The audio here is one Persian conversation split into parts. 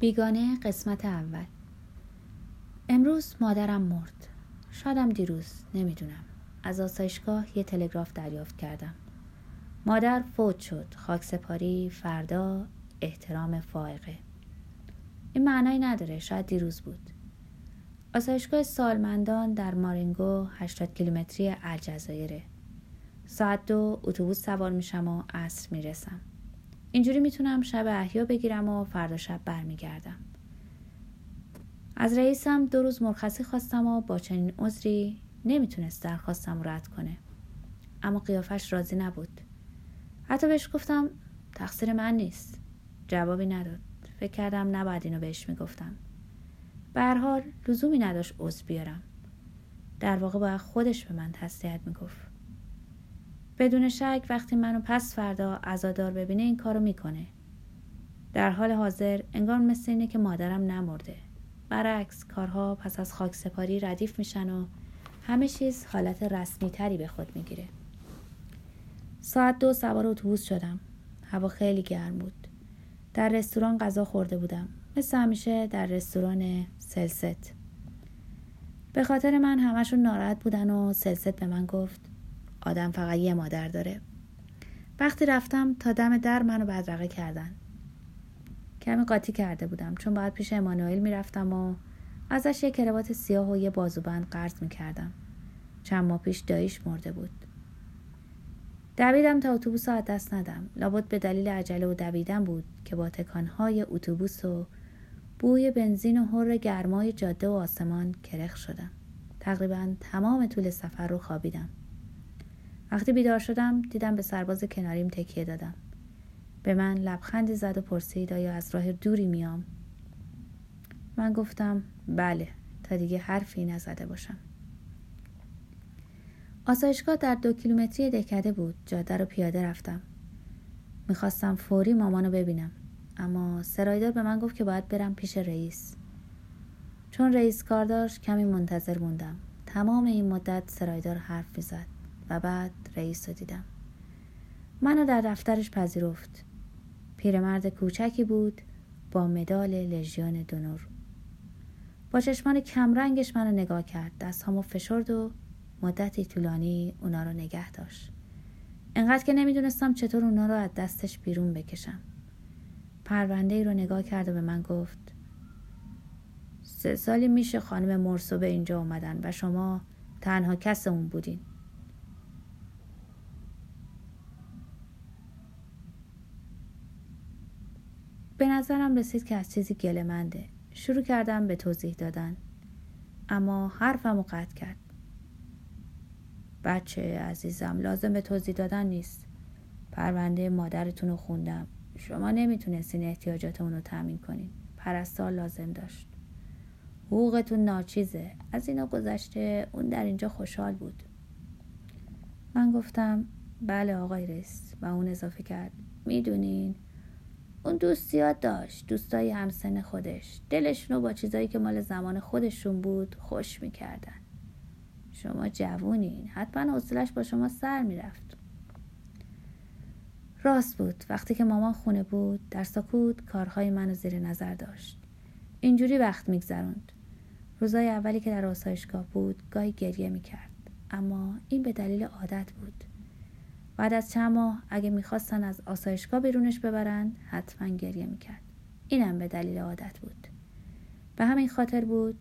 بیگانه قسمت اول. امروز مادرم مرد. شادم دیروز، نمیدونم. از آسایشگاه یه تلگراف دریافت کردم. مادر فوت شد. خاکسپاری فردا، احترام فائقه. این معنی نداره، شاید دیروز بود. آسایشگاه سالمندان در مارینگو 80 کیلومتری الجزایره. ساعت 2 اتوبوس سوار میشم و عصر میرسم. اینجوری میتونم شب احیا بگیرم و فردا شب برمیگردم. از رئیسم 2 روز مرخصی خواستم و با چنین عذری نمیتونست درخواستم رد کنه. اما قیافش راضی نبود. حتی بهش گفتم تقصیر من نیست. جوابی نداد. فکر کردم نباید اینو بهش میگفتم. به هر حال لزومی نداشت عذر بیارم. در واقع باید خودش به من تسلیت میگفت. بدون شک وقتی منو پس فردا عزادار ببینه این کارو میکنه. در حال حاضر انگار مثل اینه که مادرم نمرده. برعکس کارها پس از خاک سپاری ردیف میشن و همه چیز حالت رسمی تری به خود میگیره. ساعت 2 سوار اتوبوس شدم. هوا خیلی گرم بود. در رستوران غذا خورده بودم. مثل همیشه در رستوران سلست. به خاطر من همشون ناراحت بودن و سلست به من گفت آدم فقط یه مادر داره. وقتی رفتم تا دم در منو بدرقه کردن. کمی قاطی کرده بودم چون باید پیش امانوئل میرفتم و ازش یه کراوات سیاه و یه بازوبند قرض میکردم. چند ماه پیش داییش مرده بود. دویدم تا اتوبوس از دست ندم. لابد به دلیل عجله و دویدن بود که با تکانهای اتوبوس و بوی بنزین و هر گرمای جاده و آسمان کرخ شدم. تقریبا تمام طول سفر رو خوابیدم. وقتی بیدار شدم دیدم به سرباز کناریم تکیه دادم. به من لبخندی زد و پرسید آیا از راه دوری میام؟ من گفتم بله، تا دیگه حرفی نزده باشم. آسایشگاه در 2 کیلومتری دهکده بود. جاده رو پیاده رفتم. میخواستم فوری مامانو ببینم، اما سرایدار به من گفت که باید برم پیش رئیس. چون رئیس کار داشت کمی منتظر موندم. تمام این مدت سرایدار حرف میزد و بعد رئیس رو دیدم. منو در دفترش پذیرفت. پیرمرد کوچکی بود با مدال لژیون دونور. با چشمان کمرنگش منو نگاه کرد. دستامو فشرد و مدتی طولانی اونا رو نگه داشت. انقدر که نمیدونستم چطور اونا رو از دستش بیرون بکشم. پرونده ای رو نگاه کرد و به من گفت 3 سالی میشه خانم مرسو به اینجا اومدن و شما تنها کس اون بودین. به نظرم رسید که از چیزی گله‌منده. شروع کردم به توضیح دادن، اما حرفمو قطع کرد. بچه عزیزم، لازم به توضیح دادن نیست. پرونده مادرتون رو خوندم. شما نمیتونستین احتیاجات اون رو تامین کنین. پرستار لازم داشت. حقوقتون ناچیزه. از اینا گذشته اون در اینجا خوشحال بود. من گفتم بله آقای رئیس، و اون اضافه کرد میدونین اون دوستیات داشت، دوستای همسن خودش. دلشونو با چیزایی که مال زمان خودشون بود خوش میکردن. شما جوونین، حتما حوصله‌اش با شما سر میرفت. راست بود، وقتی که مامان خونه بود در سکوت کارهای منو زیر نظر داشت. اینجوری وقت میگذروند. روزای اولی که در آسایشگاه بود گاهی گریه میکرد، اما این به دلیل عادت بود. بعد از چند ماه اگه میخواستن از آسایشگاه بیرونش ببرن حتما گریه میکرد. اینم به دلیل عادت بود. به همین خاطر بود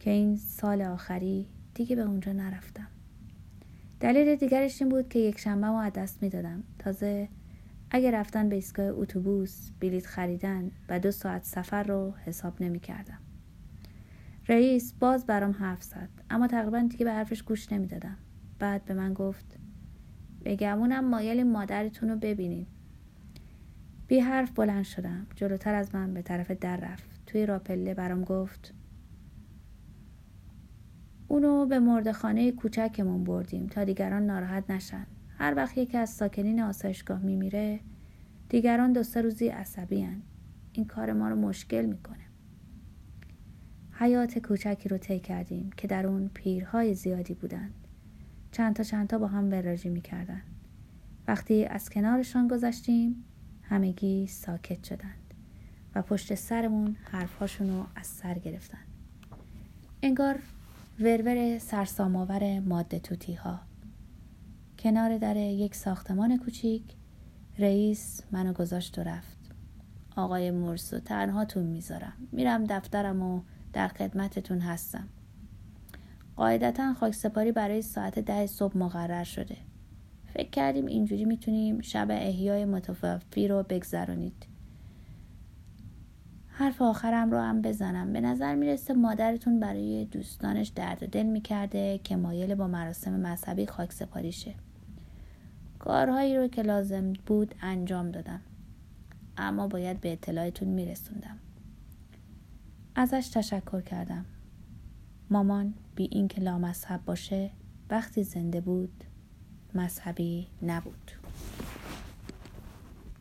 که این سال آخری دیگه به اونجا نرفتم. دلیل دیگرش این بود که یک شنبه مو از دست میدادم. تازه اگه رفتن به ایستگاه اتوبوس، بلیط خریدن و 2 ساعت سفر رو حساب نمیکردم. رئیس باز برام حرف زد، اما تقریبا دیگه به حرفش گوش نمیدادم. بعد به من گفت بگمونم مایل مادرتون رو ببینین. بی حرف بلند شدم. جلوتر از من به طرف در رفت. توی راپله برام گفت اونو به مرده‌خانه کوچکمون بردیم تا دیگران ناراحت نشن. هر وقت یکی از ساکنین آسایشگاه میمیره دیگران 2-3 روزی عصبی هن. این کار ما رو مشکل میکنه. حیات کوچکی رو طی کردیم که در اون پیرهای زیادی بودن. چند تا با هم وراجی میکردن. وقتی از کنارشان گذشتیم همگی ساکت شدند و پشت سرمون حرفهاشونو از سر گرفتن. انگار ورور سرسام‌آور ماده توتی ها. کنار در یک ساختمان کوچیک رئیس منو گذاشت و رفت. آقای مرسو تنهاتون میذارم. میرم دفترم و در خدمتتون هستم. قاعدتاً خاکسپاری برای ساعت 10 صبح مقرر شده. فکر کردیم اینجوری میتونیم شب احیای متوفی رو بگذرونید. حرف آخرم رو هم بزنم. به نظر میرسه مادرتون برای دوستانش درد دل میکرده که مایل با مراسم مذهبی خاکسپاری شه. کارهایی رو که لازم بود انجام دادم. اما باید به اطلاعتون میرسوندم. ازش تشکر کردم. مامان بی این که لامذهب باشه وقتی زنده بود مذهبی نبود.